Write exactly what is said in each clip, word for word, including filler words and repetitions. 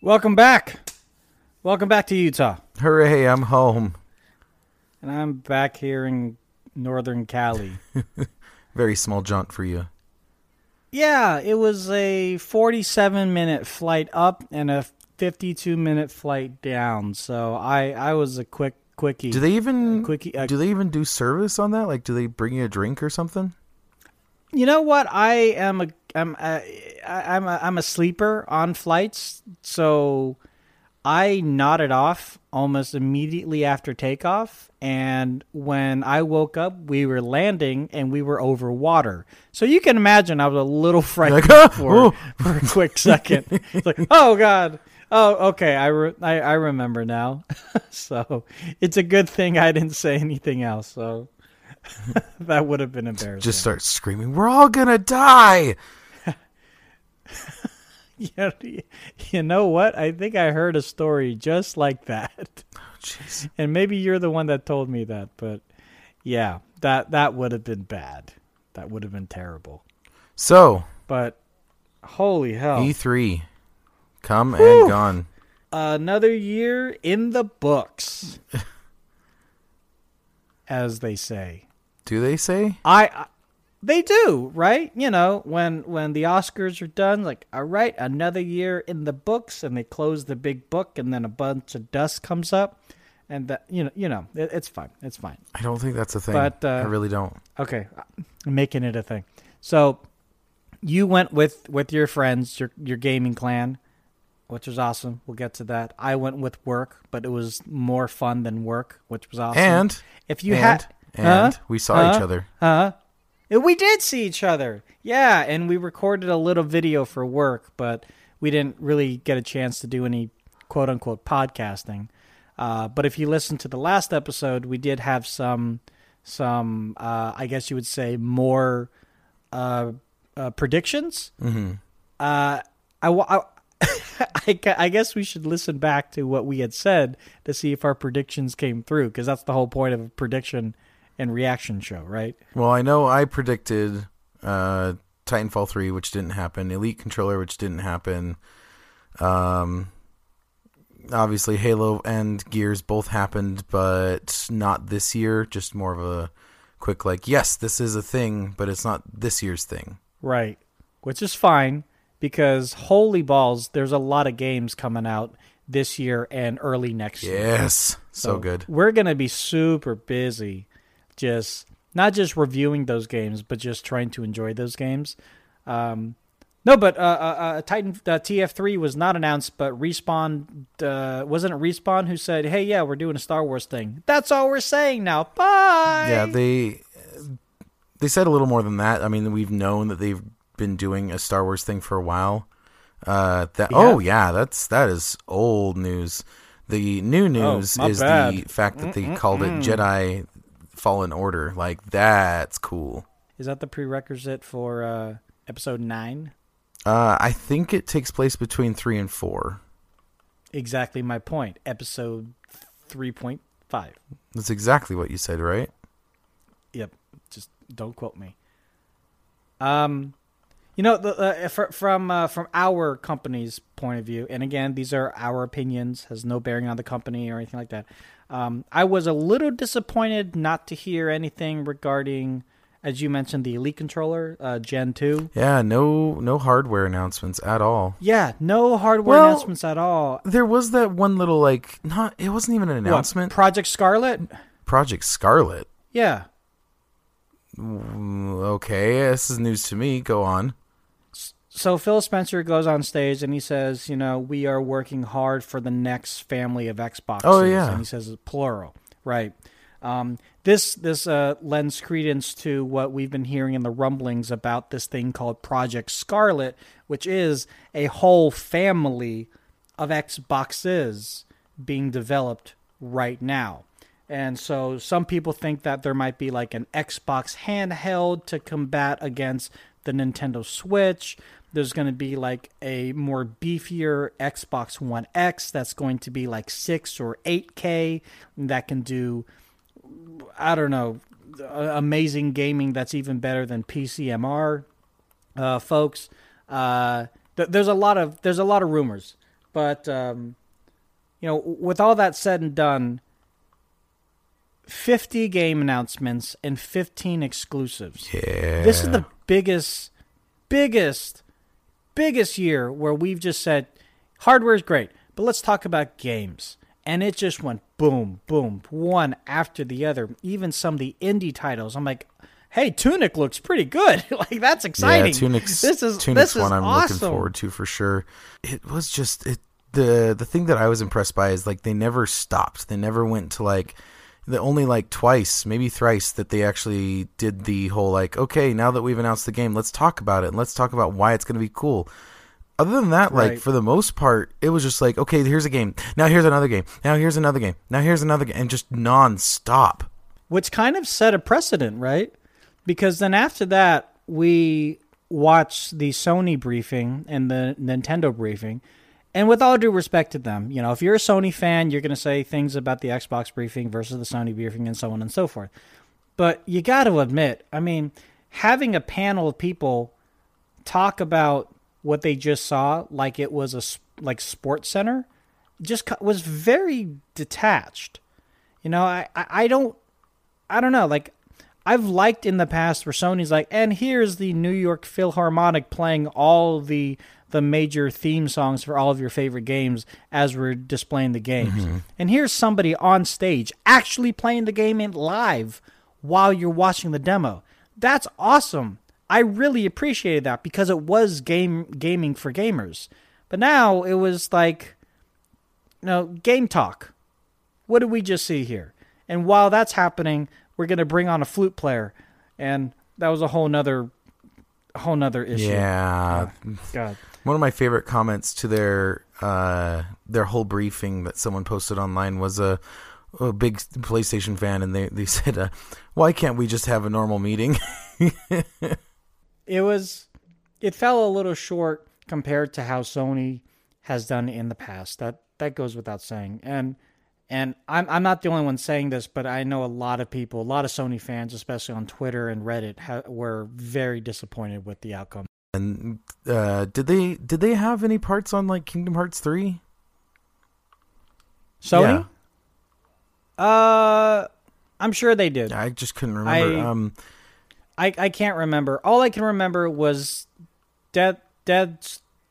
Welcome back. Welcome back to Utah. Hooray, I'm home. And I'm back here in northern Cali. Very small jaunt for you. Yeah, it was a forty-seven minute flight up and a fifty-two minute flight down. So I, I was a quick quickie. Do they even quickie, uh, do they even do service on that? Like, do they bring you a drink or something? You know what? I am a I'm a, I'm a, I'm a sleeper on flights, so I nodded off almost immediately after takeoff, and when I woke up, we were landing, and we were over water. So you can imagine I was a little frightened like, oh, for, for a quick second. It's like, oh, God. Oh, okay, I, re- I, I remember now. So it's a good thing I didn't say anything else, so... That would have been embarrassing. Just start screaming, we're all gonna die. you, know, you know what? I think I heard a story just like that. Oh, jeez. And maybe you're the one that told me that, but yeah, that that would have been bad. That would have been terrible. So, but holy hell, E three come Whew. and gone. Another year in the books. As they say. Do they say? I, I, they do, right? You know, when when the Oscars are done, like, all right, another year in the books, and they close the big book, and then a bunch of dust comes up, and that you know, you know, it, it's fine, it's fine. I don't think that's a thing. But uh, I really don't. Okay, I'm making it a thing. So, you went with, with your friends, your your gaming clan, which was awesome. We'll get to that. I went with work, but it was more fun than work, which was awesome. And if you and, had. And huh? we saw huh? each other. Huh? We did see each other. Yeah, and we recorded a little video for work, but we didn't really get a chance to do any quote-unquote podcasting. Uh, but if you listen to the last episode, we did have some, some uh, I guess you would say, more uh, uh, predictions. Mm-hmm. Uh, I, I, I, I guess we should listen back to what we had said to see if our predictions came through, because that's the whole point of a prediction and reaction show, right? Well, I know I predicted uh, Titanfall three, which didn't happen. Elite Controller, which didn't happen. Um, obviously, Halo and Gears both happened, but not this year. Just more of a quick, like, yes, this is a thing, but it's not this year's thing. Right, which is fine, because holy balls, there's a lot of games coming out this year and early next year. Yes, so, so good. We're going to be super busy. Just not just reviewing those games, but just trying to enjoy those games. Um, no, but uh, uh, Titan uh, T F three was not announced, but Respawn uh, wasn't it Respawn who said, "Hey, yeah, we're doing a Star Wars thing." That's all we're saying now. Bye. Yeah, they they said a little more than that. I mean, we've known that they've been doing a Star Wars thing for a while. Uh, that yeah. oh yeah, that's that is old news. The new news oh, is bad. the fact that they Mm-mm-mm. called it Jedi Fallen Order. Like, that's cool. Is that the prerequisite for uh episode nine? uh I think it takes place between three and four. Exactly my point. Episode three point five. That's exactly what you said, right? Yep, just don't quote me. Um you know, the uh, for, from uh, from our company's point of view, and again, these are our opinions, has no bearing on the company or anything like that. Um, I was a little disappointed not to hear anything regarding, as you mentioned, the Elite Controller, uh, Gen two. Yeah, no no hardware announcements at all. Yeah, no hardware well, announcements at all. There was that one little, like, not it wasn't even an announcement. What, Project Scarlet? Project Scarlet? Yeah. Okay, this is news to me. Go on. So Phil Spencer goes on stage and he says, you know, we are working hard for the next family of Xboxes. Oh, yeah. And he says it's plural, right? Um, this this uh, lends credence to what we've been hearing in the rumblings about this thing called Project Scarlet, which is a whole family of Xboxes being developed right now. And so some people think that there might be like an Xbox handheld to combat against the Nintendo Switch. There's going to be like a more beefier Xbox One X that's going to be like six or eight K that can do, I don't know, amazing gaming that's even better than P C M R, uh, folks. Uh, th- there's a lot of there's a lot of rumors, But, um, you know, with all that said and done, fifty game announcements and fifteen exclusives. Yeah. This is the biggest, biggest, biggest year where we've just said, hardware's great, but let's talk about games. And it just went boom, boom, one after the other. Even some of the indie titles. I'm like, hey, Tunic looks pretty good. Like, that's exciting. Yeah, Tunic's, this is, Tunic's this is one I'm awesome. looking forward to for sure. It was just, it, the the thing that I was impressed by is, like, they never stopped. They never went to, like, the only, like, twice, maybe thrice that they actually did the whole, like, okay, now that we've announced the game, let's talk about it. And let's talk about why it's going to be cool. Other than that, like, right. for the most part, it was just like, okay, here's a game. Now here's another game. Now here's another game. Now here's another game. And just nonstop. Which kind of set a precedent, right? Because then after that, we watched the Sony briefing and the Nintendo briefing. And with all due respect to them, you know, if you're a Sony fan, you're going to say things about the Xbox briefing versus the Sony briefing and so on and so forth. But you got to admit, I mean, having a panel of people talk about what they just saw, like it was a like Sports Center, just was very detached. You know, I, I, I don't, I don't know. Like, I've liked in the past where Sony's like, and here's the New York Philharmonic playing all the the major theme songs for all of your favorite games as we're displaying the games. Mm-hmm. And here's somebody on stage actually playing the game in live while you're watching the demo. That's awesome. I really appreciated that because it was game gaming for gamers. But now it was like, you know, game talk. What did we just see here? And while that's happening, we're going to bring on a flute player. And that was a whole nother, whole nother issue. Yeah. Oh, God. One of my favorite comments to their uh, their whole briefing that someone posted online was a, a big PlayStation fan. And they, they said, uh, why can't we just have a normal meeting? It was, it fell a little short compared to how Sony has done in the past. That that goes without saying. And and I'm I'm not the only one saying this, but I know a lot of people, a lot of Sony fans, especially on Twitter and Reddit, ha- were very disappointed with the outcome. And uh, did they did they have any parts on like Kingdom Hearts three? Sony? Yeah. Uh, I'm sure they did. I just couldn't remember. I, um. I, I can't remember. All I can remember was Death, Dead,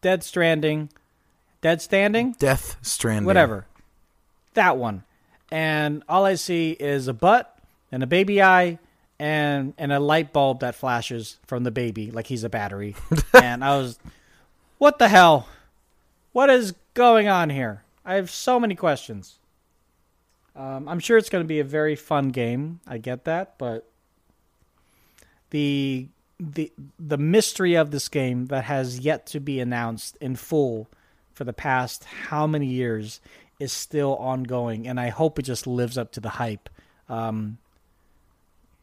Dead Stranding, Dead Standing? Death Stranding. Whatever. That one. And all I see is a butt and a baby eye and, and a light bulb that flashes from the baby like he's a battery. And I was, what the hell? What is going on here? I have so many questions. Um, I'm sure it's going to be a very fun game. I get that, but the the the mystery of this game that has yet to be announced in full for the past how many years is still ongoing, and I hope it just lives up to the hype. Um,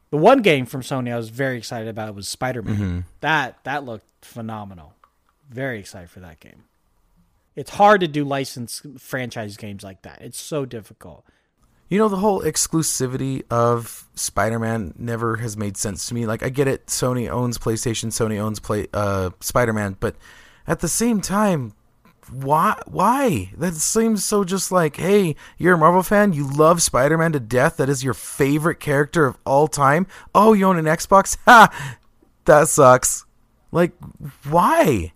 the one game from Sony I was very excited about was Spider-Man. Mm-hmm. That that looked phenomenal. Very excited for that game. It's hard to do licensed franchise games like that. It's so difficult. You know, the whole exclusivity of Spider-Man never has made sense to me. Like, I get it. Sony owns PlayStation. Sony owns play uh, Spider-Man. But at the same time, why? Why? That seems so just like, hey, you're a Marvel fan. You love Spider-Man to death. That is your favorite character of all time. Oh, you own an Xbox? Ha! That sucks. Like, why?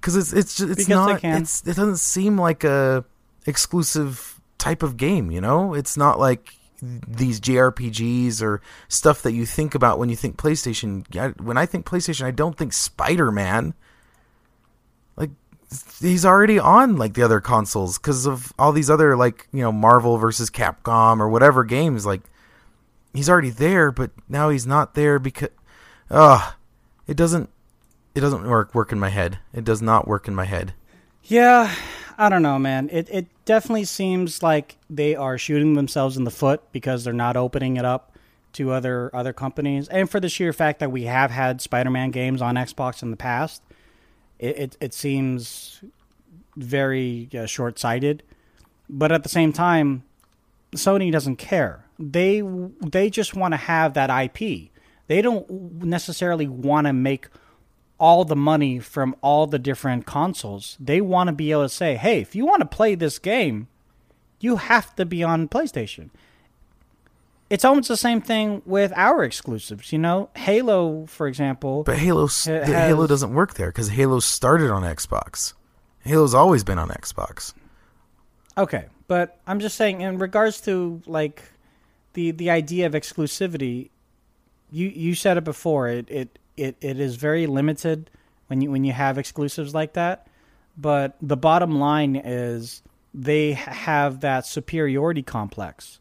Cause it's, it's, just, it's because not, they can. It's, it doesn't seem like a exclusive type of game, you know? It's not like these J R P Gs or stuff that you think about when you think PlayStation. I, when I think PlayStation, I don't think Spider-Man. Like, he's already on like the other consoles because of all these other, like, you know, Marvel versus Capcom or whatever games. Like, he's already there, but now he's not there because uh it doesn't it doesn't work work in my head. It does not work in my head. Yeah, I don't know, man. It it definitely seems like they are shooting themselves in the foot because they're not opening it up to other other companies. And for the sheer fact that we have had Spider-Man games on Xbox in the past, it it, it seems very uh, short-sighted. But at the same time, Sony doesn't care. They they just want to have that I P. They don't necessarily want to make all the money from all the different consoles. They want to be able to say, hey, if you want to play this game, you have to be on PlayStation. It's almost the same thing with our exclusives, you know? Halo, for example. But Halo, has, Halo doesn't work there because Halo started on Xbox. Halo's always been on Xbox. Okay, but I'm just saying in regards to, like, the, the idea of exclusivity, you, you said it before. It, it, it, it is very limited when you, when you have exclusives like that. But the bottom line is they have that superiority complex.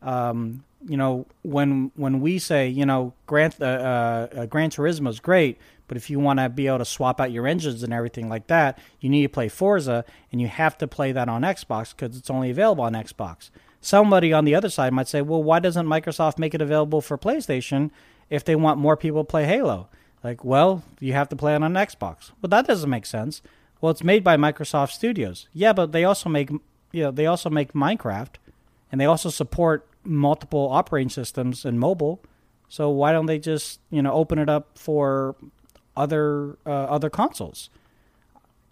Um... You know, when when we say, you know, Gran, uh, uh, Gran Turismo is great, but if you want to be able to swap out your engines and everything like that, you need to play Forza, and you have to play that on Xbox because it's only available on Xbox. Somebody on the other side might say, well, why doesn't Microsoft make it available for PlayStation if they want more people to play Halo? Like, well, you have to play it on Xbox. Well, that doesn't make sense. Well, it's made by Microsoft Studios. Yeah, but they also make, you know, they also make Minecraft, and they also support multiple operating systems and mobile, so why don't they just, you know, open it up for other uh, other consoles?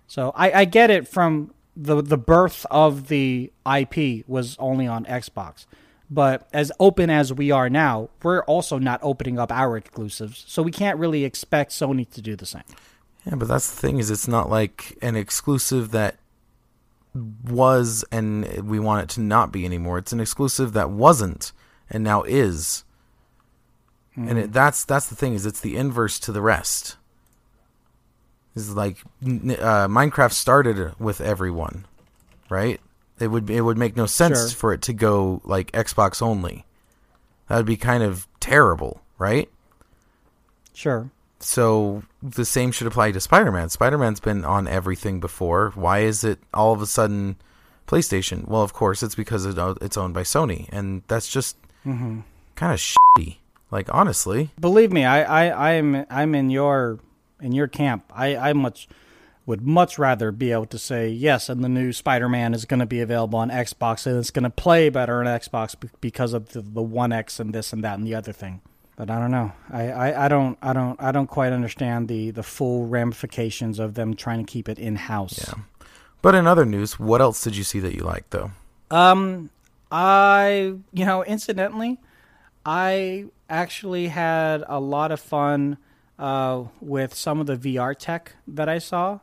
So I, I get it from the the birth of the I P was only on Xbox, but as open as we are now, we're also not opening up our exclusives, so we can't really expect Sony to do the same. Yeah, but that's the thing, is it's not like an exclusive that was and we want it to not be anymore. It's an exclusive that wasn't and now is. Mm. And it, that's that's the thing, is it's the inverse to the rest. It's like uh, Minecraft started with everyone, right? It would be, it would make no sense sure. for it to go like Xbox only. That would be kind of terrible, right? Sure. So the same should apply to Spider-Man. Spider-Man's been on everything before. Why is it all of a sudden PlayStation? Well, of course, it's because it's owned by Sony. And that's just mm-hmm. kind of shitty, like, honestly. Believe me, I, I, I'm, I'm in your in your camp. I, I much would much rather be able to say, yes, and the new Spider-Man is going to be available on Xbox, and it's going to play better on Xbox because of the, the One X and this and that and the other thing. But I don't know. I, I, I don't I don't I don't quite understand the, the full ramifications of them trying to keep it in house. Yeah. But in other news, what else did you see that you liked though? Um, I you know, incidentally, I actually had a lot of fun uh, with some of the V R tech that I saw.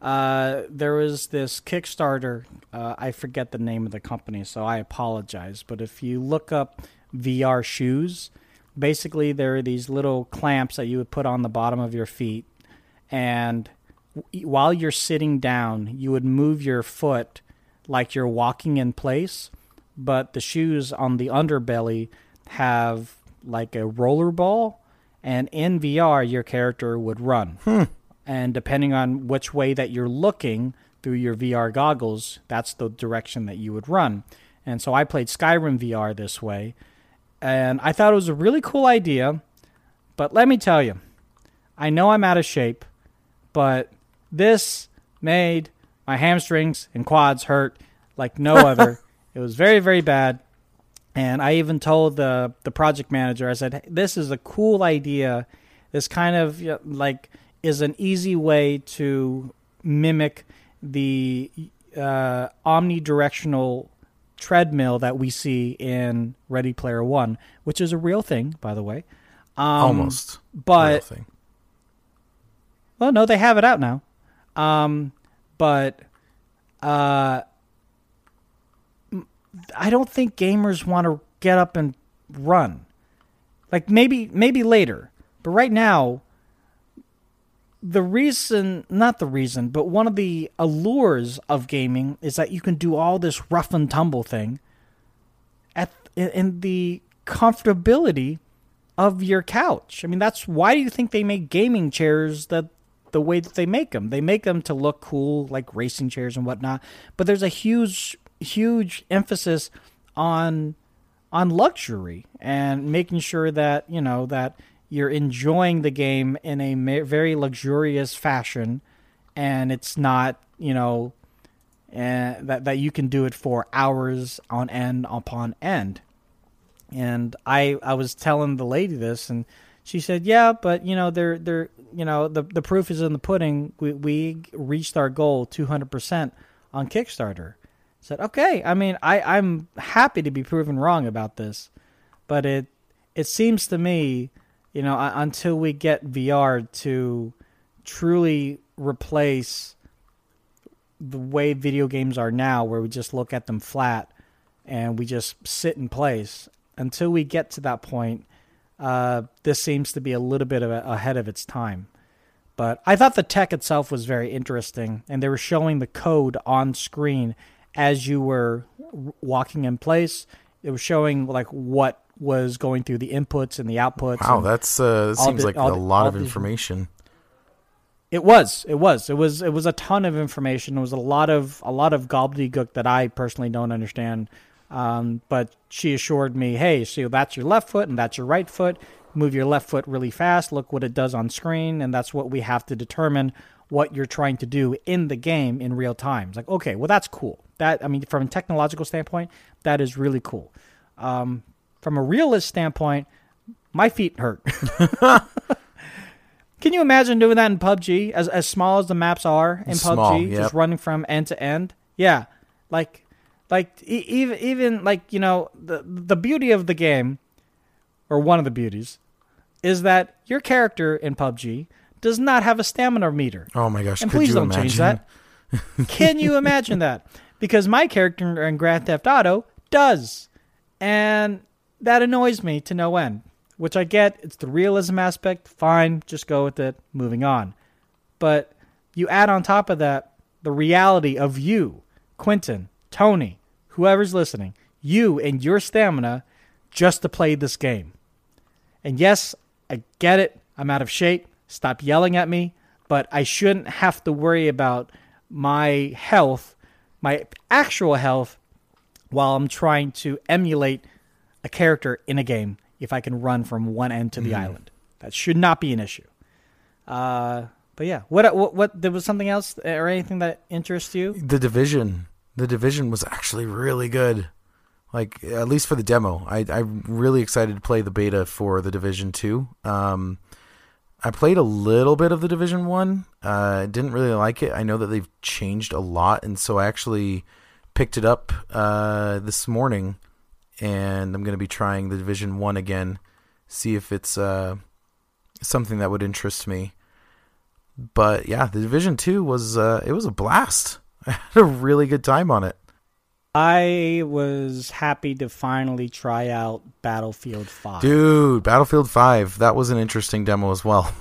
Uh, there was this Kickstarter. Uh, I forget the name of the company, so I apologize. But if you look up V R shoes. Basically, there are these little clamps that you would put on the bottom of your feet. And w- while you're sitting down, you would move your foot like you're walking in place. But the shoes on the underbelly have like a roller ball. And in V R, your character would run. Hmm. And depending on which way that you're looking through your V R goggles, that's the direction that you would run. And so I played Skyrim V R this way. And I thought it was a really cool idea, but let me tell you, I know I'm out of shape, but this made my hamstrings and quads hurt like no other. It was very, very bad, and I even told the, the project manager, I said, hey, this is a cool idea. This kind of, you know, like is an easy way to mimic the uh, omnidirectional treadmill that we see in Ready Player One, which is a real thing, by the way. Um, Almost, but real thing. Well, no, they have it out now. Um, but uh, I don't think gamers want to get up and run. Like maybe, maybe later, but right now, the reason, not the reason, but one of the allures of gaming is that you can do all this rough and tumble thing at in the comfortability of your couch. I mean, that's why do you think they make gaming chairs that the way that they make them? They make them to look cool, like racing chairs and whatnot. But there's a huge, huge emphasis on on luxury and making sure that, you know, that you're enjoying the game in a ma- very luxurious fashion, and it's not, you know, uh, that that you can do it for hours on end upon end. And I I was telling the lady this, and she said, yeah, but, you know, they're they're you know, the the proof is in the pudding. We, we reached our goal two hundred percent on Kickstarter. Said, okay, I mean, I, I'm happy to be proven wrong about this, but it it seems to me, you know, I, until we get V R to truly replace the way video games are now, where we just look at them flat and we just sit in place, until we get to that point, uh, this seems to be a little bit of a, ahead of its time. But I thought the tech itself was very interesting, and they were showing the code on screen as you were walking in place. It was showing like what was going through the inputs and the outputs. Wow, that's uh, that seems the, like a the, lot of the, information. It was, it was, it was, it was a ton of information. It was a lot of a lot of gobbledygook that I personally don't understand. Um, but she assured me, hey, so that's your left foot and that's your right foot. Move your left foot really fast. Look what it does on screen. And that's what we have to determine what you're trying to do in the game in real time. It's like, okay, well, that's cool. That, I mean, from a technological standpoint, that is really cool. Um, from a realist standpoint, my feet hurt. Can you imagine doing that in P U B G? As as small as the maps are in small, P U B G, yep. Just running from end to end. Yeah, like, like e- even even like you know the the beauty of the game, or one of the beauties, is that your character in P U B G does not have a stamina meter. Oh my gosh! And could please you don't imagine? Change that. Can you imagine that? Because my character in Grand Theft Auto does, and that annoys me to no end. Which I get, it's the realism aspect, fine, just go with it, moving on. But you add on top of that the reality of you, Quentin, Tony, whoever's listening, you and your stamina just to play this game. And yes, I get it, I'm out of shape, stop yelling at me, but I shouldn't have to worry about my health, my actual health, while I'm trying to emulate a character in a game. If I can run from one end to the mm-hmm. island, that should not be an issue. Uh, but yeah, what, what, what, there was something else or anything that interests you? The Division, the Division was actually really good. Like, at least for the demo, I, I'm really excited to play the beta for the Division two. Um, I played a little bit of the Division one. Uh, didn't really like it. I know that they've changed a lot. And so I actually picked it up, uh, this morning. And I'm going to be trying the Division one again, see if it's uh, something that would interest me. But yeah, the Division two was uh, it was a blast. I had a really good time on it. I was happy to finally try out Battlefield five. Dude, Battlefield five, that was an interesting demo as well.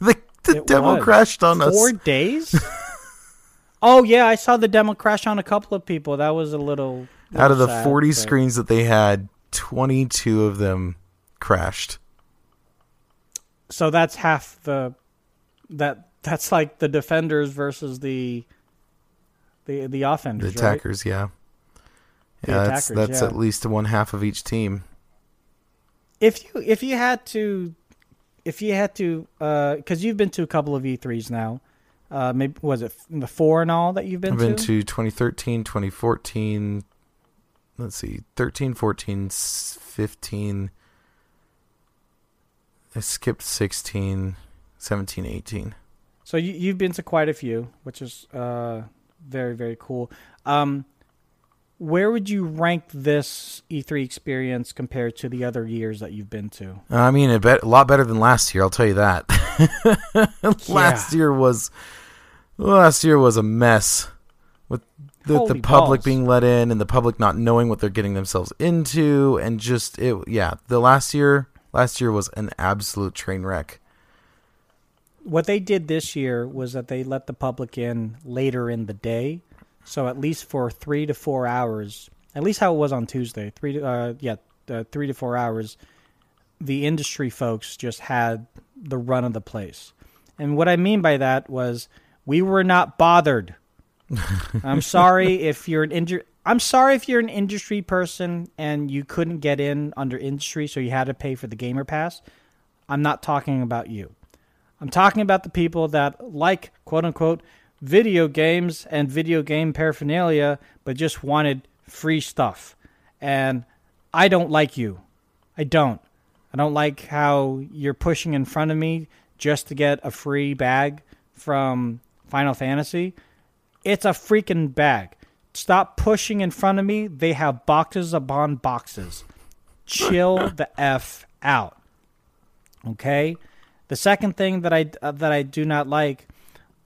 the the demo was. crashed on Four us. Four days? Oh yeah, I saw the demo crash on a couple of people. That was a little... Out of the forty screens that they had, twenty-two of them crashed. So that's half the that that's like the defenders versus the the the offenders, the attackers, right? Yeah. The yeah, attackers, that's that's yeah. At least one half of each team. If you if you had to if you had to uh, cuz you've been to a couple of E threes now. Uh, maybe was it the four and all that you've been I've to? I've been to twenty thirteen, twenty fourteen, let's see, thirteen, fourteen, fifteen, I skipped sixteen, seventeen, eighteen. So you, you've been to quite a few, which is uh, very, very cool. Um, where would you rank this E three experience compared to the other years that you've been to? I mean, a, bet, a lot better than last year, I'll tell you that. last yeah. year was last year was a mess with the, the public balls. being let in and the public not knowing what they're getting themselves into, and just it yeah the last year last year was an absolute train wreck. What they did this year was that they let the public in later in the day, so at least for three to four hours, at least how it was on Tuesday, three to, uh yeah uh, three to four hours, the industry folks just had the run of the place. And what I mean by that was we were not bothered. I'm sorry if you're an indu- I'm sorry if you're an industry person and you couldn't get in under industry, so you had to pay for the gamer pass. I'm not talking about you. I'm talking about the people that like, quote unquote, video games and video game paraphernalia, but just wanted free stuff. And I don't like you. I don't. I don't like how you're pushing in front of me just to get a free bag from Final Fantasy, it's a freaking bag. Stop pushing in front of me. They have boxes upon boxes. Chill the F out. Okay? The second thing that I uh, that I do not like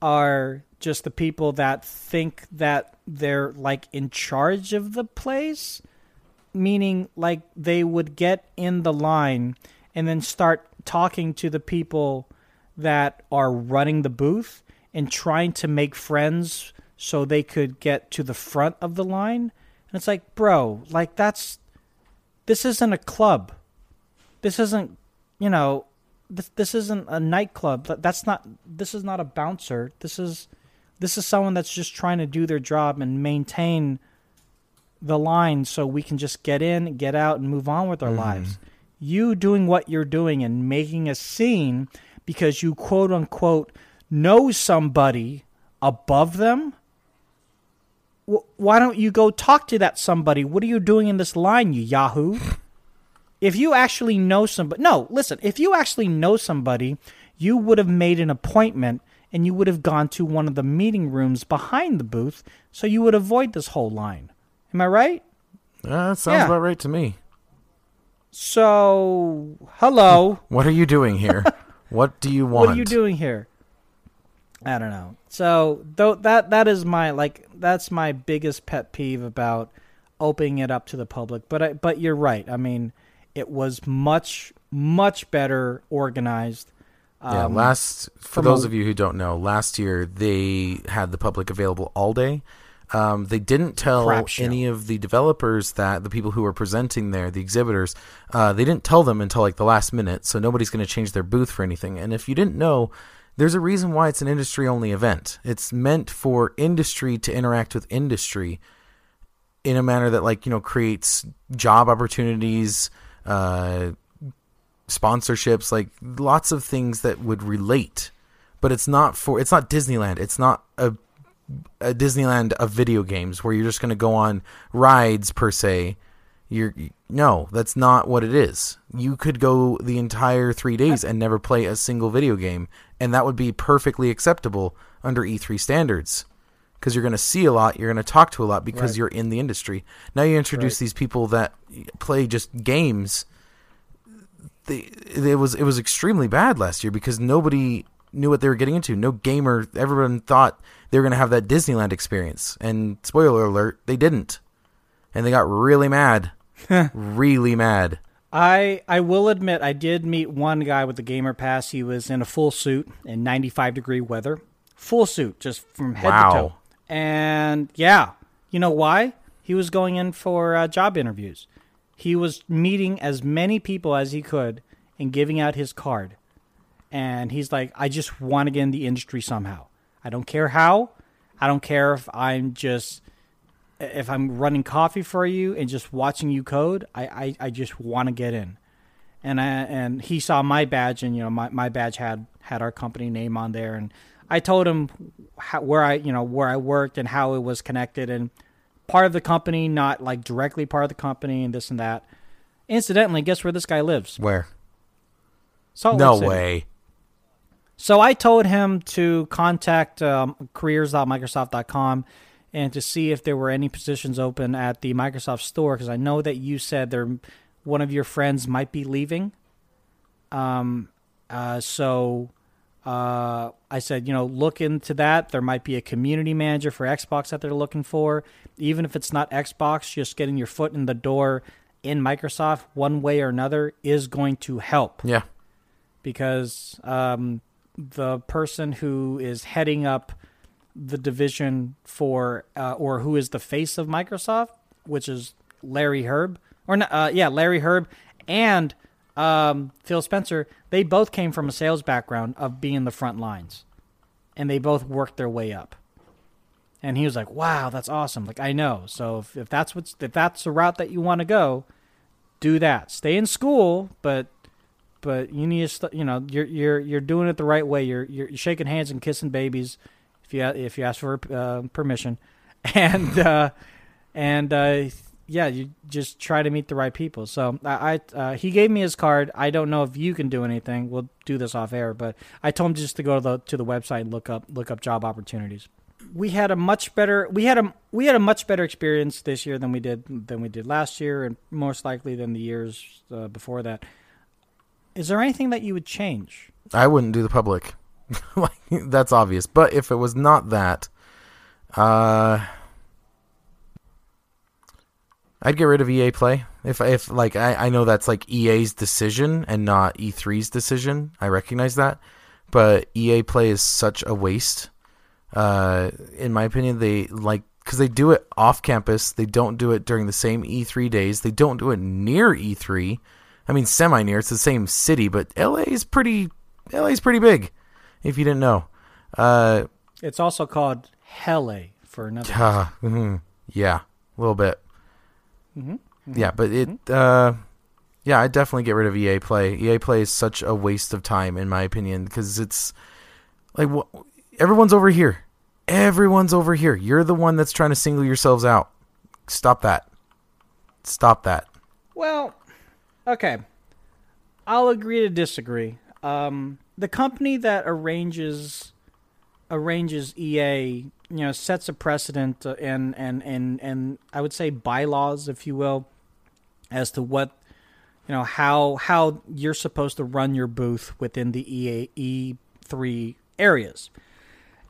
are just the people that think that they're like in charge of the place, meaning like they would get in the line and then start talking to the people that are running the booth and trying to make friends so they could get to the front of the line. And it's like, bro, like that's, this isn't a club. This isn't, you know, This, this isn't a nightclub. That's not. This is not a bouncer. This is, this is someone that's just trying to do their job and maintain the line so we can just get in, get out, and move on with our mm. lives. You doing what you're doing and making a scene because you quote unquote know somebody above them. W- why don't you go talk to that somebody? What are you doing in this line, you yahoo? If you actually know somebody... No, listen. If you actually know somebody, you would have made an appointment and you would have gone to one of the meeting rooms behind the booth so you would avoid this whole line. Am I right? Uh, that sounds yeah. about right to me. So, hello. What are you doing here? What do you want? What are you doing here? I don't know. So, though that that is my... like that's my biggest pet peeve about opening it up to the public. But I, But you're right. I mean... It was much, much better organized. Um, yeah, last for those a, of you who don't know, last year they had the public available all day. Um, they didn't tell any of the developers that the people who were presenting there, the exhibitors, uh, they didn't tell them until like the last minute. So nobody's going to change their booth for anything. And if you didn't know, there's a reason why it's an industry-only event. It's meant for industry to interact with industry in a manner that, like, you know, creates job opportunities. Uh, sponsorships, like lots of things that would relate, but it's not for, it's not Disneyland. It's not a, a Disneyland of video games where you're just going to go on rides per se. You're no, that's not what it is. You could go the entire three days and never play a single video game. And that would be perfectly acceptable under E three standards. Because you're going to see a lot, you're going to talk to a lot because right. you're in the industry. Now you introduce right. these people that play just games. They, it was it was extremely bad last year because nobody knew what they were getting into. No gamer, everyone thought they were going to have that Disneyland experience. And spoiler alert, they didn't. And they got really mad. really mad. I, I will admit, I did meet one guy with the gamer pass. He was in a full suit in ninety-five degree weather. Full suit, just from head wow. to toe. And yeah, you know why? He was going in for uh, job interviews. He was meeting as many people as he could and giving out his card. And he's like, I just want to get in the industry somehow. I don't care how. I don't care if I'm just, if I'm running coffee for you and just watching you code. I, I, I just want to get in. And I, and he saw my badge, and you know my, my badge had, had our company name on there, and I told him how, where I, you know, where I worked and how it was connected and part of the company, not like directly part of the company and this and that. Incidentally, guess where this guy lives? Where? Salt Lake City. No way. So I told him to contact um, careers dot microsoft dot com and to see if there were any positions open at the Microsoft store because I know that you said there one of your friends might be leaving. Um. Uh. So. Uh, I said, you know, look into that. There might be a community manager for Xbox that they're looking for. Even if it's not Xbox, just getting your foot in the door in Microsoft one way or another is going to help. Yeah. Because um, the person who is heading up the division for, uh, or who is the face of Microsoft, which is Larry Herb, or not, uh, yeah, Larry Herb and Um, Phil Spencer, they both came from a sales background of being the front lines, and they both worked their way up. And he was like, "Wow, that's awesome!" Like, I know. So if, if that's what's if that's the route that you want to go, do that. Stay in school, but but you need to st- you know you're you're you're doing it the right way. You're you're shaking hands and kissing babies if you if you ask for uh, permission, and uh, and uh, yeah, you just try to meet the right people. So I, I uh, he gave me his card. I don't know if you can do anything. We'll do this off air, but I told him just to go to the to the website and look up look up job opportunities. We had a much better we had a we had a much better experience this year than we did than we did last year, and most likely than the years uh, before that. Is there anything that you would change? I wouldn't do the public. Like, that's obvious. But if it was not that, uh, I'd get rid of E A Play. If if like I, I know that's like E A's decision and not E three's decision. I recognize that, but E A Play is such a waste. Uh, in my opinion, they like because they do it off campus. They don't do it during the same E three days. They don't do it near E three. I mean, semi near. It's the same city, but L A is pretty. L A is pretty big. If you didn't know, uh, it's also called Helle for another. Uh, mm-hmm. Yeah, a little bit. Mm-hmm. Mm-hmm. Yeah, but it. Mm-hmm. Uh, yeah, I definitely get rid of E A Play. E A Play is such a waste of time, in my opinion, because it's like wh- everyone's over here. Everyone's over here. You're the one that's trying to single yourselves out. Stop that. Stop that. Well, okay. I'll agree to disagree. Um, the company that arranges arranges E A, you know, sets a precedent and and and and I would say bylaws, if you will, as to what, you know, how how you're supposed to run your booth within the E A E three areas.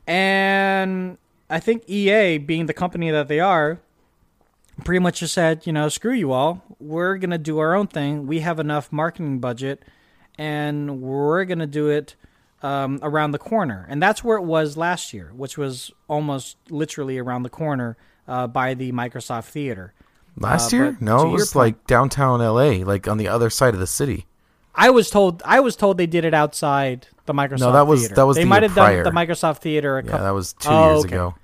And I think E A, being the company that they are, pretty much just said, you know, screw you all. We're going to do our own thing. We have enough marketing budget. And we're going to do it um, around the corner. And that's where it was last year, which was almost literally around the corner uh, by the Microsoft Theater. Last uh, year? No, it was point, like downtown L A, like on the other side of the city. I was told I was told they did it outside the Microsoft Theater. No, that was, Theater. That was they the might have prior. Done the Microsoft Theater a yeah, couple... that was two oh, years okay. ago.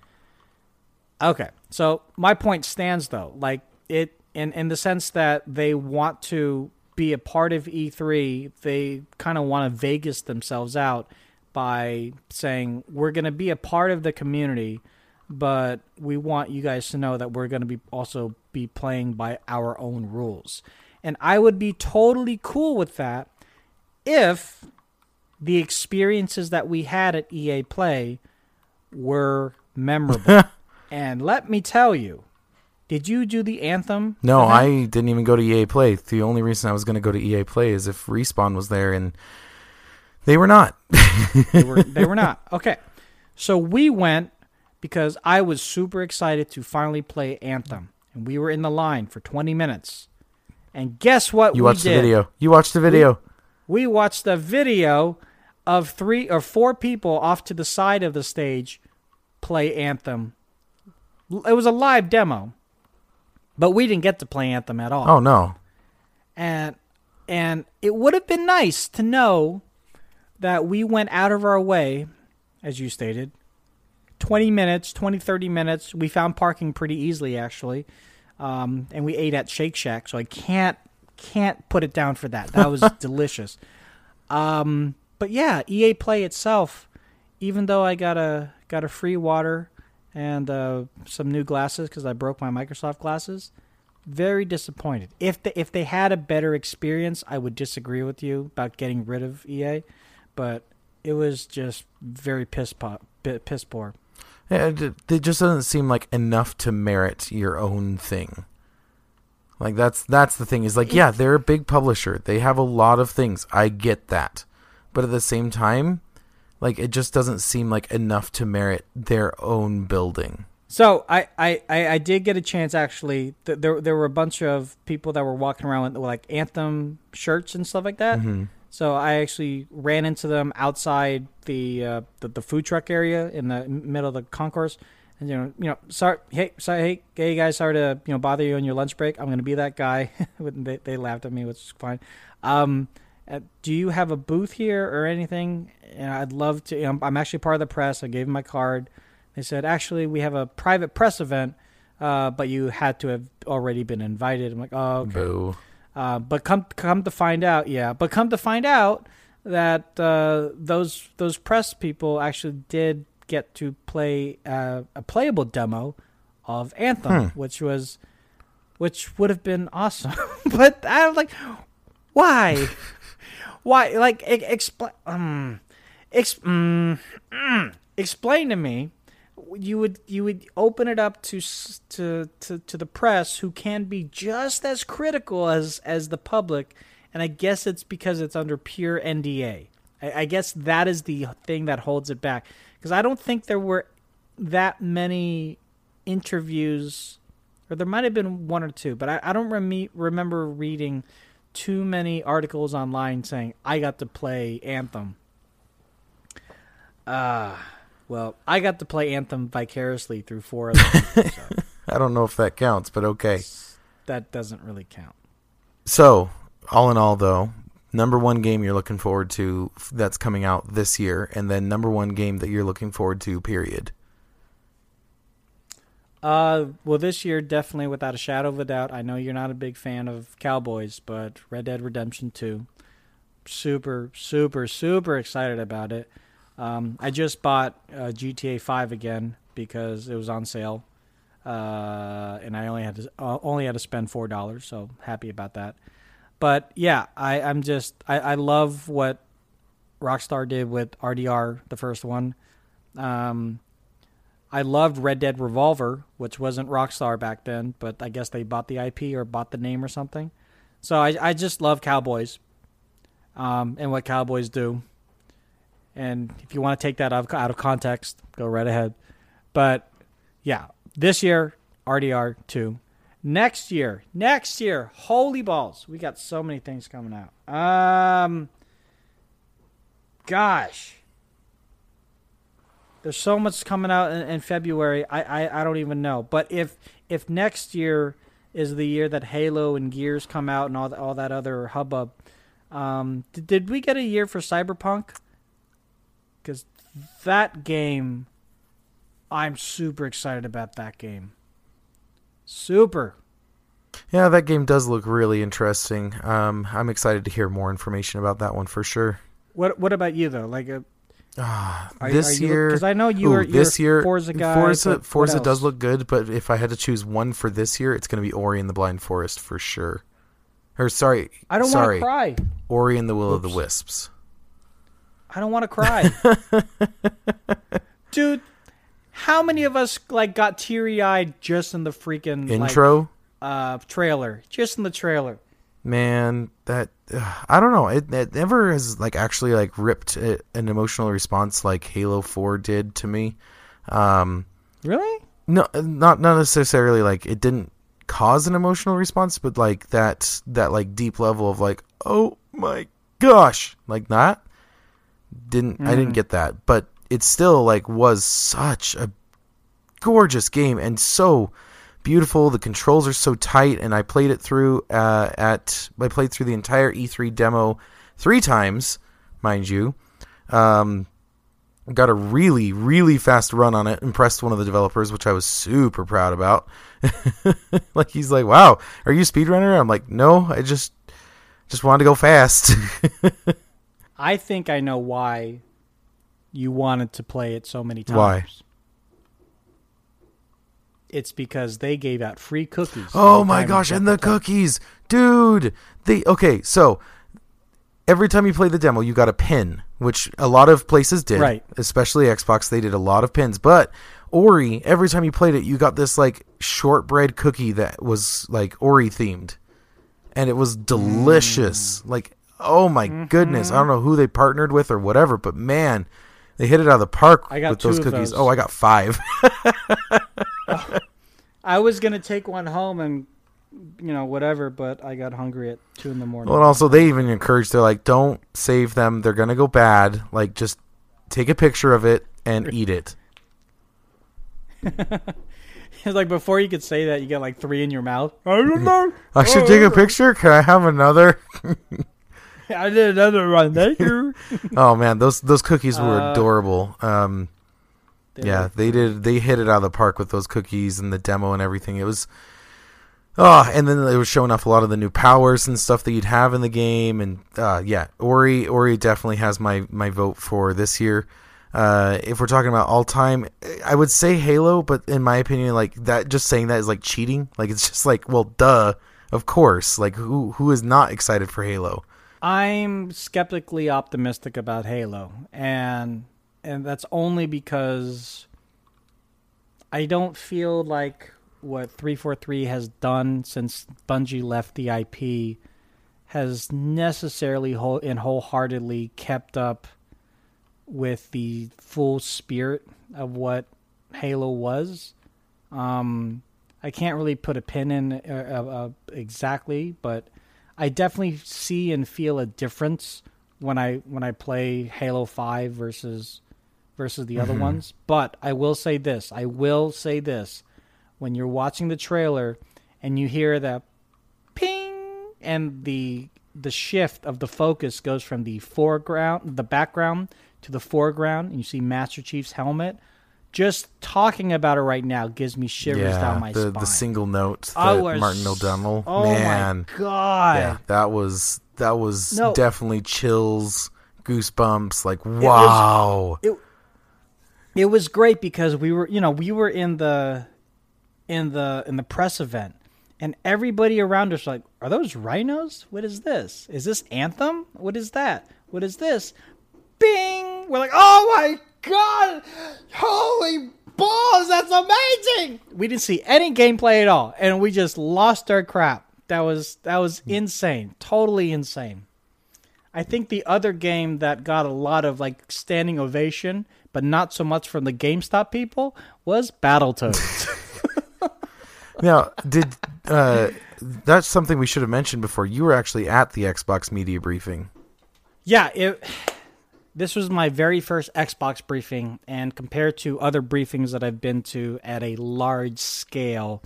Okay. So my point stands, though. Like, it in, in the sense that they want to... be a part of E three, they kind of want to Vegas themselves out by saying, we're going to be a part of the community, but we want you guys to know that we're going to be also be playing by our own rules. And I would be totally cool with that if the experiences that we had at E A Play were memorable. And let me tell you, did you do the Anthem? No, event? I didn't even go to E A Play. The only reason I was going to go to E A Play is if Respawn was there, and they were not. they were they were not. Okay. So we went because I was super excited to finally play Anthem, and we were in the line for twenty minutes. And guess what you we watched did? The video. You watched the video. We, we watched the video of three or four people off to the side of the stage play Anthem. It was a live demo. But we didn't get to play Anthem at all. Oh, no. And and it would have been nice to know that we went out of our way, as you stated, twenty minutes, twenty, thirty minutes. We found parking pretty easily, actually. Um, and we ate at Shake Shack, so I can't can't put it down for that. That was delicious. Um, but, yeah, E A Play itself, even though I got a, got a free water... and uh, some new glasses because I broke my Microsoft glasses. Very disappointed. If the, if they had a better experience, I would disagree with you about getting rid of E A, but it was just very piss po- piss poor. Yeah, it, it just doesn't seem like enough to merit your own thing. Like that's that's the thing. Is like yeah, they're a big publisher. They have a lot of things. I get that, but at the same time. Like, it just doesn't seem like enough to merit their own building. So, I, I, I did get a chance, actually. Th- there there were a bunch of people that were walking around with, like, Anthem shirts and stuff like that. Mm-hmm. So, I actually ran into them outside the, uh, the the food truck area in the middle of the concourse. And, you know, you know, sorry, hey, sorry, hey, hey guys, sorry to, you know, bother you on your lunch break. I'm going to be that guy. they, they laughed at me, which is fine. Um... Uh, do you have a booth here or anything? And I'd love to. You know, I'm actually part of the press. I gave them my card. They said, actually, we have a private press event, uh, but you had to have already been invited. I'm like, oh, okay. Boo. Uh, but come, come to find out, yeah. But come to find out that uh, those those press people actually did get to play uh, a playable demo of Anthem, hmm. which was which would have been awesome. But I'm like, why? Why? Like, explain. Um, exp- mm, mm, explain to me. You would you would open it up to to to to the press, who can be just as critical as as the public, and I guess it's because it's under pure N D A. I, I guess that is the thing that holds it back, because I don't think there were that many interviews, or there might have been one or two, but I, I don't rem- remember reading too many articles online saying I got to play Anthem. Uh Well, I got to play Anthem vicariously through four of them. So. I don't know if that counts, but okay. That doesn't really count. So, all in all, though, number one game you're looking forward to that's coming out this year, and then number one game that you're looking forward to, period. Uh, well, this year, definitely, without a shadow of a doubt, I know you're not a big fan of Cowboys, but Red Dead Redemption two. Super, super, super excited about it. Um, I just bought uh, G T A five again because it was on sale, uh, and I only had to uh, only had to spend four dollars. So happy about that. But yeah, I, I'm just I, I love what Rockstar did with R D R, the first one. Um, I loved Red Dead Revolver, which wasn't Rockstar back then, but I guess they bought the I P or bought the name or something. So I I just love Cowboys, um, and what Cowboys do. And if you want to take that out of context, go right ahead. But, yeah, this year, R D R two. Next year, next year, holy balls. We got so many things coming out. Um, gosh. There's so much coming out in, in February, I, I, I don't even know. But if if next year is the year that Halo and Gears come out and all, the, all that other hubbub, um, did, did we get a year for Cyberpunk? Because that game, I'm super excited about that game. Super. Yeah, that game does look really interesting. Um, I'm excited to hear more information about that one for sure. What What about you though? Like, a, uh, are, this are you, year, because I know you ooh, were this year Forza guy. Forza, Forza does look good, but if I had to choose one for this year, it's going to be Ori and the Blind Forest for sure. Or sorry, I don't want to cry. Ori and the Will Oops. of the Wisps. I don't want to cry. Dude, how many of us like got teary-eyed just in the freaking intro? Like, uh, trailer. Just in the trailer. Man, that uh, I don't know. It, it never has like actually like ripped a, an emotional response like Halo four did to me. Um, really? No, not not necessarily like it didn't cause an emotional response, but like that that like deep level of like, "Oh my gosh." Like that. Didn't mm-hmm. I didn't get that, but it still like was such a gorgeous game and so beautiful. The controls are so tight, and I played it through uh, at I played through the entire E three demo three times, mind you. Um, got a really really fast run on it. Impressed one of the developers, which I was super proud about. Like he's like, "Wow, are you a speedrunner?" I'm like, "No, I just just wanted to go fast." I think I know why you wanted to play it so many times. Why? It's because they gave out free cookies. Oh my gosh, and the cookies. Dude, they okay, so every time you play the demo, you got a pin, which a lot of places did, right. Especially Xbox, they did a lot of pins, but Ori, every time you played it, you got this like shortbread cookie that was like Ori themed. And it was delicious. Mm. Like oh my mm-hmm. goodness. I don't know who they partnered with or whatever, but man, they hit it out of the park I got with those cookies. Those. Oh, I got five. Oh, I was going to take one home and, you know, whatever, but I got hungry at two in the morning. Well, and also they even encouraged, they're like, don't save them. They're going to go bad. Like, just take a picture of it and eat it. It's like before you could say that, you got like three in your mouth. I don't know. I should take a picture. Can I have another? I did another run. Thank you. Oh man, those those cookies were uh, adorable. Um, they yeah, were. they did. They hit it out of the park with those cookies and the demo and everything. It was, oh, and then they were showing off a lot of the new powers and stuff that you'd have in the game. And uh, yeah, Ori Ori definitely has my my vote for this year. Uh, if we're talking about all time, I would say Halo, but in my opinion, like that, just saying that is like cheating. Like it's just like, well, duh, of course. Like who who is not excited for Halo? I'm skeptically optimistic about Halo, and and that's only because I don't feel like what three forty-three has done since Bungie left the I P has necessarily whole and wholeheartedly kept up with the full spirit of what Halo was. Um, I can't really put a pin in uh, uh, exactly, but I definitely see and feel a difference when I when I play Halo five versus versus the mm-hmm. other ones. But I will say this. I will say this. When you're watching the trailer and you hear the ping and the the shift of the focus goes from the foreground, the background to the foreground, and you see Master Chief's helmet, just talking about it right now gives me shivers yeah, down my the, spine. The single note that was, Martin O'Donnell. Oh man. My God. Yeah, that was that was no. definitely chills, goosebumps, like wow. It was, it, it was great because we were, you know, we were in the in the in the press event and everybody around us was like, are those rhinos? What is this? Is this Anthem? What is that? What is this? Bing! We're like, oh my God! Holy balls, that's amazing! We didn't see any gameplay at all, and we just lost our crap. That was that was insane. Totally insane. I think the other game that got a lot of like standing ovation, but not so much from the GameStop people, was Battletoads. Now, did uh, that's something we should have mentioned before. You were actually at the Xbox media briefing. Yeah, it... This was my very first Xbox briefing, and compared to other briefings that I've been to at a large scale,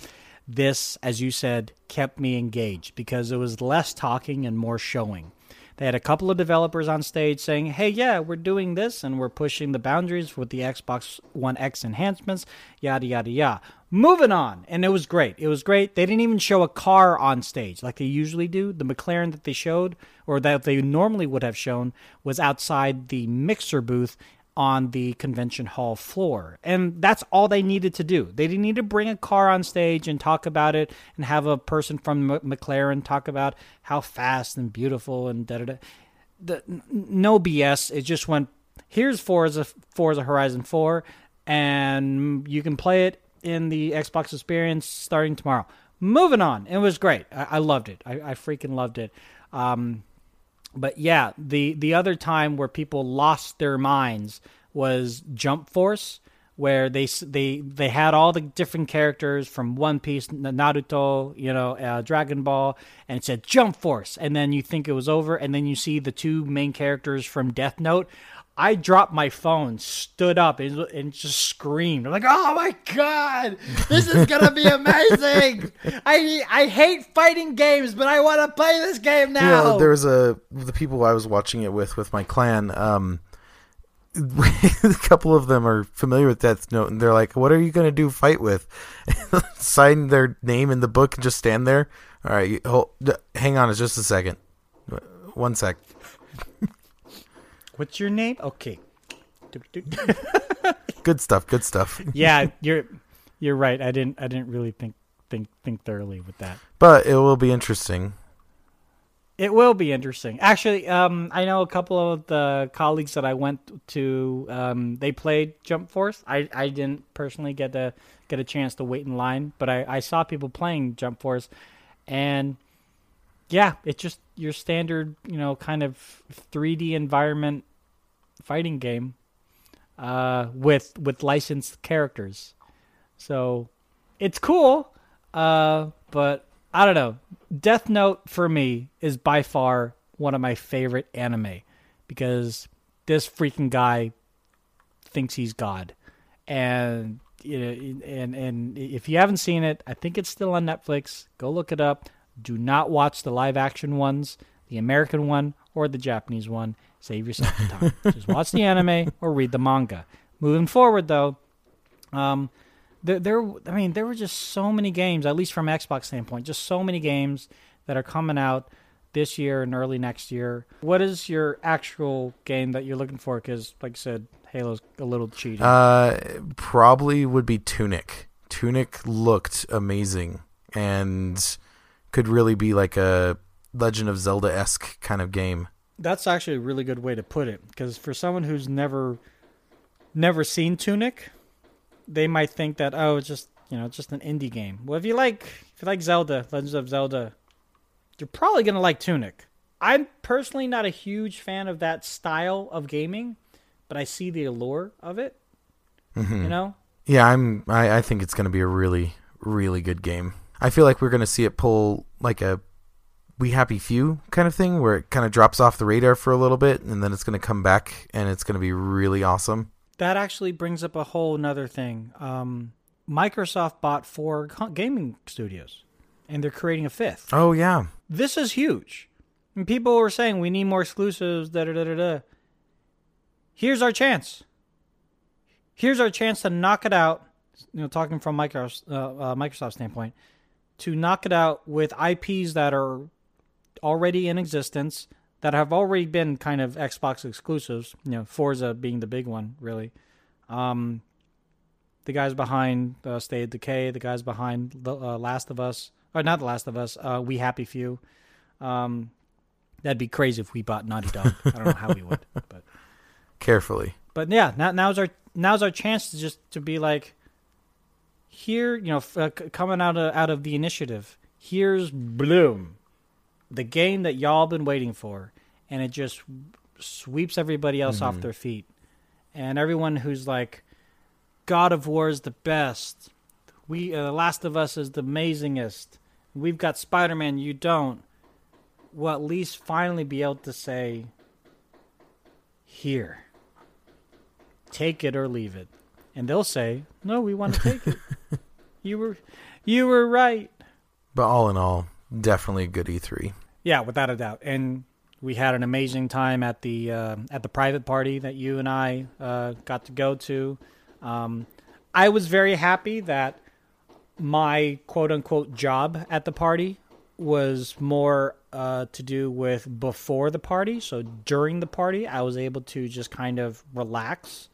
this, as you said, kept me engaged because it was less talking and more showing. They had a couple of developers on stage saying, hey, yeah, we're doing this, and we're pushing the boundaries with the Xbox One X enhancements, yada, yada, yada. Moving on. And it was great. It was great. They didn't even show a car on stage like they usually do. The McLaren that they showed, or that they normally would have shown, was outside the mixer booth on the convention hall floor. And that's all they needed to do. They didn't need to bring a car on stage and talk about it and have a person from McLaren talk about how fast and beautiful and da-da-da. The, no B S. It just went, here's Forza, Forza Horizon four, and you can play it in the Xbox experience starting tomorrow. Moving on. It was great. I, I loved it. I, I freaking loved it. Um, But yeah, the, the other time where people lost their minds was Jump Force, where they they they had all the different characters from One Piece, Naruto, you know, uh, Dragon Ball, and it said Jump Force, and then you think it was over, and then you see the two main characters from Death Note. I dropped my phone, stood up, and, and just screamed. I'm like, oh my God, this is going to be amazing. I I hate fighting games, but I want to play this game now. You know, there was a, the people I was watching it with, with my clan, um, a couple of them are familiar with Death Note, and they're like, what are you going to do fight with? Sign their name in the book and just stand there. All right, hold, hang on just a second. One sec. What's your name? Okay. Good stuff. Good stuff. Yeah, you're you're right. I didn't I didn't really think think think thoroughly with that. But it will be interesting. It will be interesting. Actually, um, I know a couple of the colleagues that I went to. Um, they played Jump Force. I, I didn't personally get to get a chance to wait in line, but I, I saw people playing Jump Force, and yeah, it's just your standard, you know, kind of three D environment fighting game uh, with with licensed characters. So it's cool, uh, but I don't know. Death Note for me is by far one of my favorite anime because this freaking guy thinks he's God, and you know, and and if you haven't seen it, I think it's still on Netflix. Go look it up. Do not watch the live-action ones, the American one, or the Japanese one. Save yourself the time. Just watch the anime or read the manga. Moving forward, though, um, there, there. I mean, there were just so many games, at least from an Xbox standpoint, just so many games that are coming out this year and early next year. What is your actual game that you're looking for? Because, like I said, Halo's a little cheating. Uh, probably would be Tunic. Tunic looked amazing and could really be like a Legend of Zelda-esque kind of game. That's actually a really good way to put it, because for someone who's never never seen Tunic, they might think that, oh, it's just, you know, it's just an indie game. Well, if you like if you like Zelda, Legends of Zelda, you're probably going to like Tunic. I'm personally not a huge fan of that style of gaming, but I see the allure of it. Mm-hmm. You know? Yeah, I'm I, I think it's going to be a really, really good game. I feel like we're going to see it pull like a We Happy Few kind of thing, where it kind of drops off the radar for a little bit, and then it's going to come back, and it's going to be really awesome. That actually brings up a whole nother thing. Um, Microsoft bought four gaming studios, and they're creating a fifth. Oh, yeah. This is huge. And people were saying, we need more exclusives, da-da-da-da-da. Here's our chance. Here's our chance to knock it out, you know, talking from Microsoft, uh, uh, Microsoft's standpoint, to knock it out with I Ps that are already in existence, that have already been kind of Xbox exclusives, you know, Forza being the big one, really. Um, the guys behind uh, State of Decay, the guys behind The uh, Last of Us, or not The Last of Us, uh, We Happy Few. Um, that'd be crazy if we bought Naughty Dog. I don't know how we would, but carefully. But yeah, now, now's our now's our chance to just to be like, here, you know, uh, coming out of out of the initiative. Here's Bloom, the game that y'all been waiting for, and it just sweeps everybody else mm-hmm. off their feet. And everyone who's like, God of War is the best. We, uh, The Last of Us is the amazingest. We've got Spider-Man, you don't. We'll at least finally be able to say, here, take it or leave it. And they'll say, no, we want to take it. You were, you were right. But all in all, definitely a good E three. Yeah, without a doubt. And we had an amazing time at the uh, at the private party that you and I uh, got to go to. Um, I was very happy that my quote-unquote job at the party was more uh, to do with before the party. So during the party, I was able to just kind of relax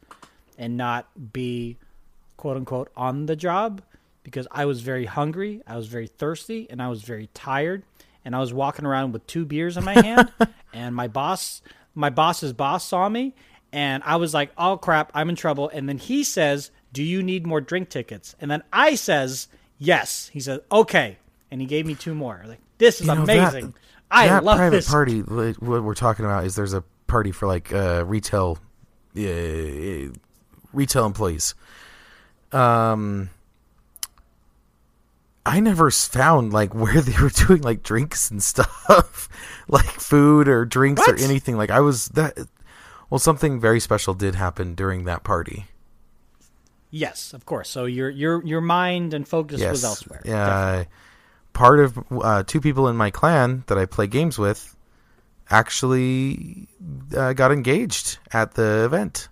and not be quote-unquote on the job, because I was very hungry, I was very thirsty, and I was very tired. And I was walking around with two beers in my hand, and my boss, my boss's boss saw me, and I was like, oh, crap, I'm in trouble. And then he says, do you need more drink tickets? And then I says, yes. He says, okay. And he gave me two more. Like, this is you know, amazing. That, I that love private this. Party, what we're talking about is there's a party for, like, uh, retail uh, retail employees. Um... I never found like where they were doing like drinks and stuff, like food or drinks what? or anything. Like I was that. Well, something very special did happen during that party. Yes, of course. So your your your mind and focus yes. was elsewhere. Yeah, uh, part of uh, two people in my clan that I play games with actually uh, got engaged at the event,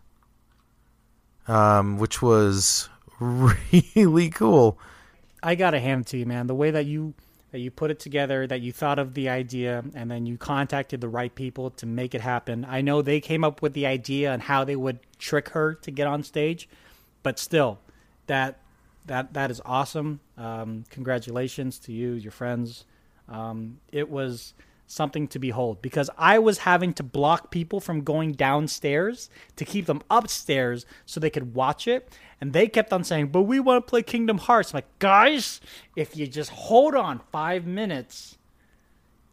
um, which was really cool. I gotta hand it to you, man. The way that you that you put it together, that you thought of the idea, and then you contacted the right people to make it happen. I know they came up with the idea and how they would trick her to get on stage, but still, that that that is awesome. Um, congratulations to you, your friends. Um, it was something to behold, because I was having to block people from going downstairs to keep them upstairs so they could watch it. And they kept on saying, but we want to play Kingdom Hearts. I'm like, guys, if you just hold on five minutes,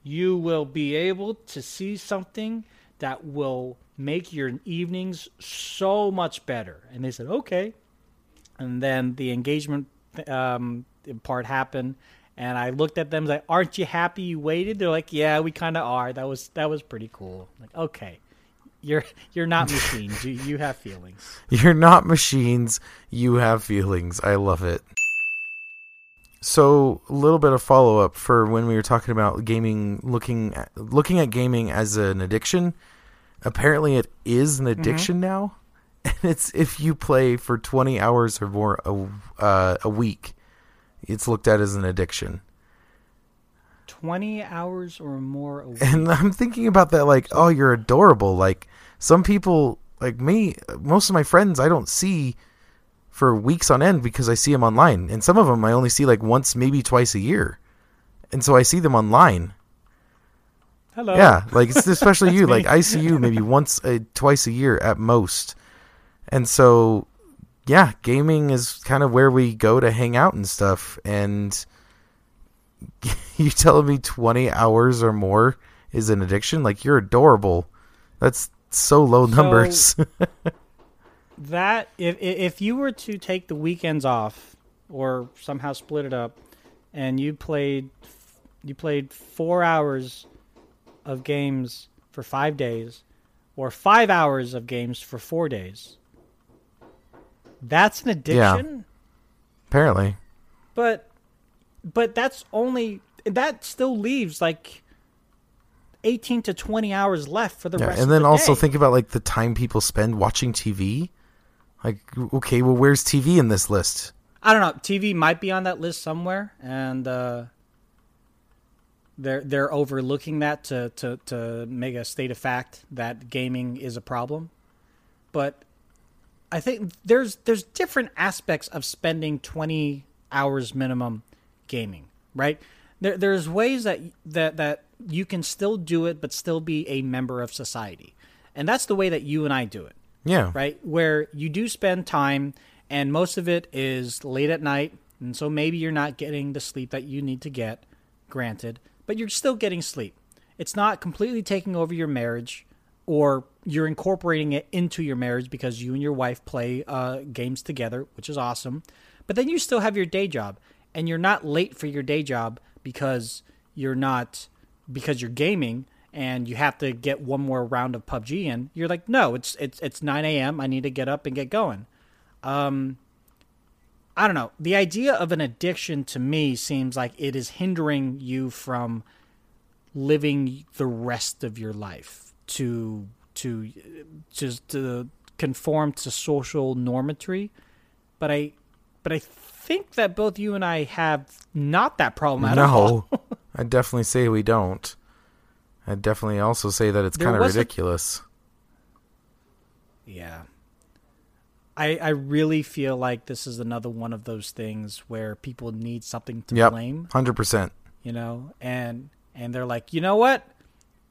you will be able to see something that will make your evenings so much better. And they said, okay. And then the engagement um, part happened. And I looked at them like, aren't you happy you waited? They're like, yeah, we kind of are. That was that was pretty cool. I'm like, okay, you're you're not machines. you, you have feelings. You're not machines. You have feelings. I love it. So a little bit of follow up for when we were talking about gaming, looking at, looking at gaming as an addiction. Apparently, it is an addiction mm-hmm. now, and it's if you play for twenty hours or more a, uh, a week. It's looked at as an addiction. twenty hours or more a week. And I'm thinking about that, like, oh, you're adorable. Like, some people, like me, most of my friends I don't see for weeks on end because I see them online. And some of them I only see, like, once, maybe twice a year. And so I see them online. Hello. Yeah, like, especially you. Me. Like, I see you maybe once, a, twice a year at most. And so, yeah, gaming is kind of where we go to hang out and stuff. And you telling me twenty hours or more is an addiction? Like, you're adorable. That's so low numbers. So that, if if you were to take the weekends off or somehow split it up and you played you played four hours of games for five days or five hours of games for four days, that's an addiction? Yeah, apparently. But... But that's only, that still leaves like eighteen to twenty hours left for the yeah, rest of the day. And then also think about like the time people spend watching T V. Like, okay, well, where's T V in this list? I don't know. T V might be on that list somewhere. And uh, they're they're overlooking that to, to, to make a state of fact that gaming is a problem. But I think there's there's different aspects of spending twenty hours minimum gaming, right? There, there's ways that that that you can still do it, but still be a member of society, and that's the way that you and I do it. Yeah, right. Where you do spend time, and most of it is late at night, and so maybe you're not getting the sleep that you need to get. Granted, but you're still getting sleep. It's not completely taking over your marriage, or you're incorporating it into your marriage because you and your wife play uh, games together, which is awesome. But then you still have your day job. And you're not late for your day job because you're not because you're gaming and you have to get one more round of P U B G in. You're like, no, it's it's it's nine a.m. I need to get up and get going. Um, I don't know. The idea of an addiction to me seems like it is hindering you from living the rest of your life to to just to conform to social normatry. But I but I. think that both you and I have not that problem at no, all. No, I definitely say we don't. I definitely also say that it's kind of ridiculous. A... Yeah. I I really feel like this is another one of those things where people need something to yep, blame. one hundred percent. You know, and and they're like, you know what?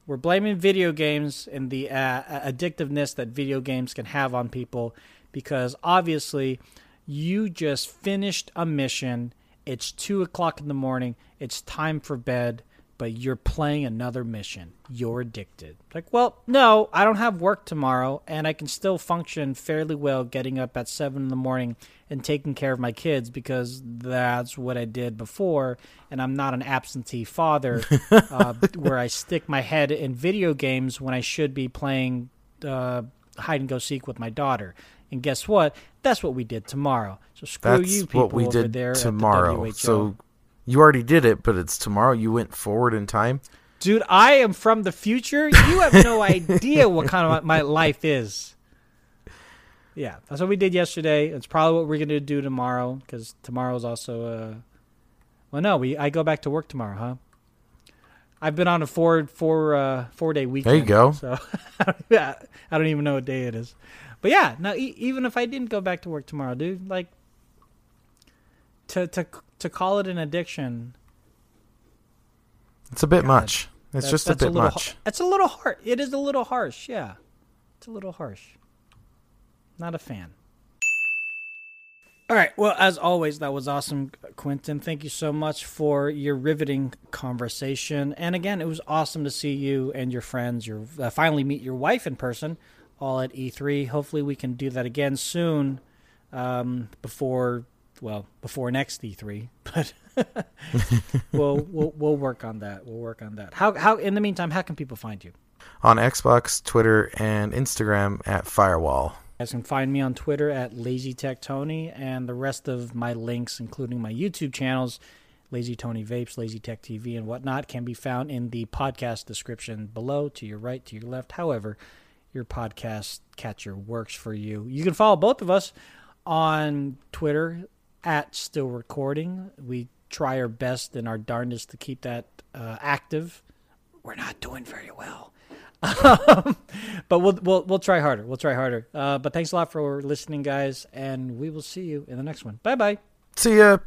We're blaming video games and the uh, addictiveness that video games can have on people because obviously... You just finished a mission. It's two o'clock in the morning. It's time for bed, but you're playing another mission. You're addicted. Like, well, no, I don't have work tomorrow, and I can still function fairly well getting up at seven in the morning and taking care of my kids because that's what I did before, and I'm not an absentee father uh, where I stick my head in video games when I should be playing uh, hide-and-go-seek with my daughter. And guess what? That's what we did tomorrow. So screw That's you people what we over did there tomorrow. At the W H O. So you already did it, but it's tomorrow. You went forward in time. Dude, I am from the future. You have no idea what kind of my life is. Yeah, that's what we did yesterday. It's probably what we're going to do tomorrow because tomorrow is also uh, – well, no, we I go back to work tomorrow, huh? I've been on a four, four, uh, four-day weekend. There you go. So I don't even know what day it is. But yeah, now e- even if I didn't go back to work tomorrow, dude, like to to to call it an addiction, it's a bit God, much. It's that, just a bit a little, much. It's a little harsh. It is a little harsh. Yeah, it's a little harsh. Not a fan. All right. Well, as always, that was awesome, Quentin. Thank you so much for your riveting conversation. And again, it was awesome to see you and your friends. Your uh, finally meet your wife in person. All at E three. Hopefully we can do that again soon um, before, well, before next E three. But we'll, we'll we'll work on that. We'll work on that. How how in the meantime, how can people find you? On Xbox, Twitter, and Instagram at Firewall. You guys can find me on Twitter at LazyTechTony and the rest of my links, including my YouTube channels, Lazy Tony Vapes, Lazy Tech T V, and whatnot, can be found in the podcast description below, to your right, to your left, however your podcast catcher works for you. You can follow both of us on Twitter at Still Recording. We try our best and our darndest to keep that uh, active, we're not doing very well. Um, but we'll we'll we'll try harder. We'll try harder. Uh, but thanks a lot for listening, guys, and we will see you in the next one. Bye bye. See ya.